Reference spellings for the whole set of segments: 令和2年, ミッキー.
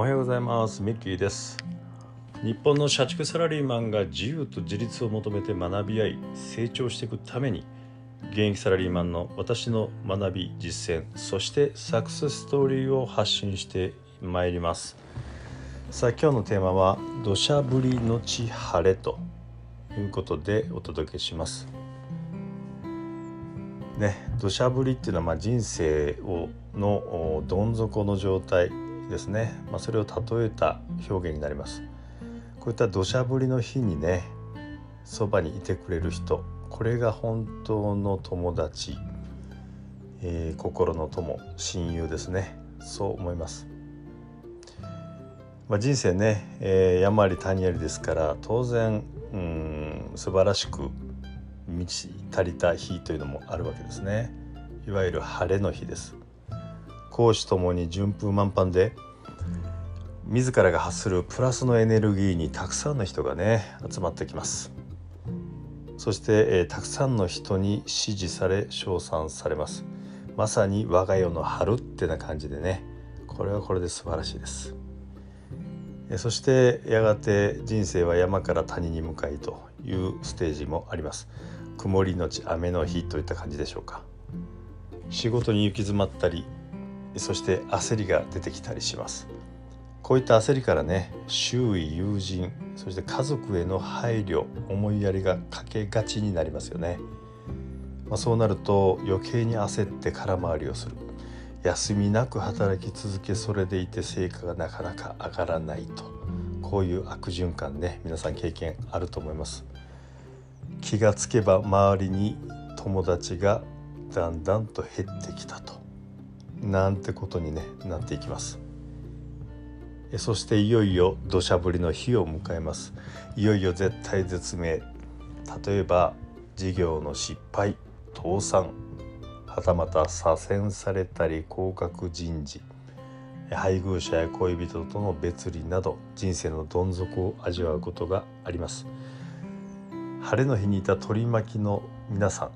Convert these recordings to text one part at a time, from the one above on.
おはようございます。ミッキーです。日本の社畜サラリーマンが自由と自立を求めて学び合い成長していくために、現役サラリーマンの私の学び、実践、そしてサクセスストーリーを発信してまいります。さあ、今日のテーマは土砂降りのち晴れということでお届けしますね。土砂降りっていうのは人生のどん底の状態ですね。それを例えた表現になります。こういった土砂降りの日にね、そばにいてくれる人、これが本当の友達、心の友、親友ですね。そう思います。人生ね、山あり谷ありですから、当然素晴らしく満ち足りた日というのもあるわけですね。いわゆる晴れの日です。公私ともに順風満帆で、自らが発するプラスのエネルギーにたくさんの人がね集まってきます。そして、たくさんの人に支持され称賛されます。まさに我が世の春ってな感じでね、これはこれで素晴らしいです。そしてやがて人生は山から谷に向かいというステージもあります。曇りのち雨の日といった感じでしょうか。仕事に行き詰まったり、そして焦りが出てきたりします。こういった焦りからね、周囲、友人、そして家族への配慮、思いやりが欠けがちになりますよね。そうなると余計に焦って空回りをする、休みなく働き続け、それでいて成果がなかなか上がらないと、こういう悪循環ね、皆さん経験あると思います。気がつけば周りに友達がだんだんと減ってきたと、なんてことにねなっていきます。そしていよいよ土砂降りの日を迎えます。いよいよ絶体絶命、例えば事業の失敗、倒産、はたまた左遷されたり、降格人事、配偶者や恋人との別離など、人生のどん底を味わうことがあります。晴れの日にいた取り巻きの皆さん、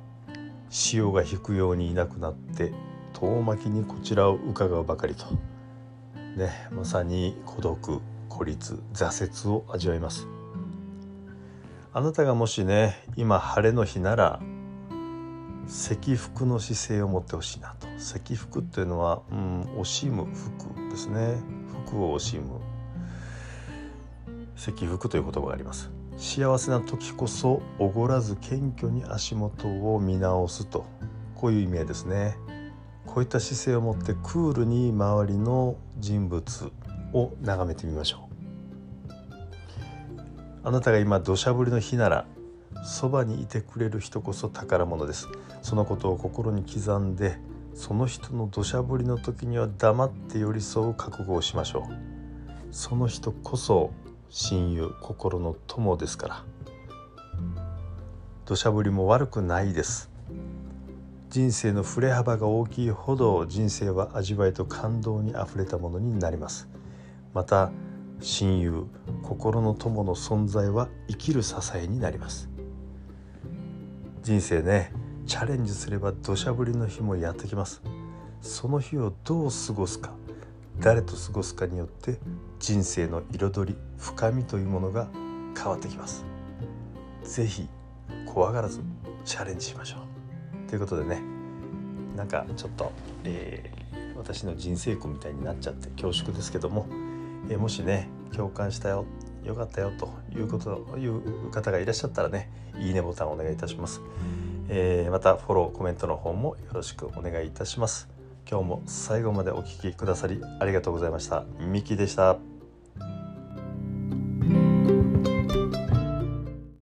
潮が引くようにいなくなって遠巻きにこちらを伺うばかりと、まさに孤独、孤立、挫折を味わいます。あなたがもしね、今晴れの日なら赤福の姿勢を持ってほしいなと。赤福というのは、惜しむ福ですね。福を惜しむ、赤福という言葉があります。幸せな時こそおごらず謙虚に足元を見直すと、こういう意味ですね。こういった姿勢を持ってクールに周りの人物を眺めてみましょう。あなたが今土砂降りの日なら、そばにいてくれる人こそ宝物です。そのことを心に刻んで、その人の土砂降りの時には黙って寄り添う覚悟をしましょう。その人こそ親友、心の友ですから。土砂降りも悪くないです。人生の振れ幅が大きいほど、人生は味わいと感動にあふれたものになります。また親友、心の友の存在は生きる支えになります。人生ね、チャレンジすれば土砂降りの日もやってきます。その日をどう過ごすか、誰と過ごすかによって、人生の彩り、深みというものが変わってきます。ぜひ怖がらずチャレンジしましょうということでね、なんかちょっと、私の人生句みたいになっちゃって恐縮ですけども、もしね、共感したよ、よかったよというこという方がいらっしゃったらね、いいねボタンをお願いいたします。またフォロー、コメントの方もよろしくお願いいたします。今日も最後までお聞きくださりありがとうございました。ミキでした。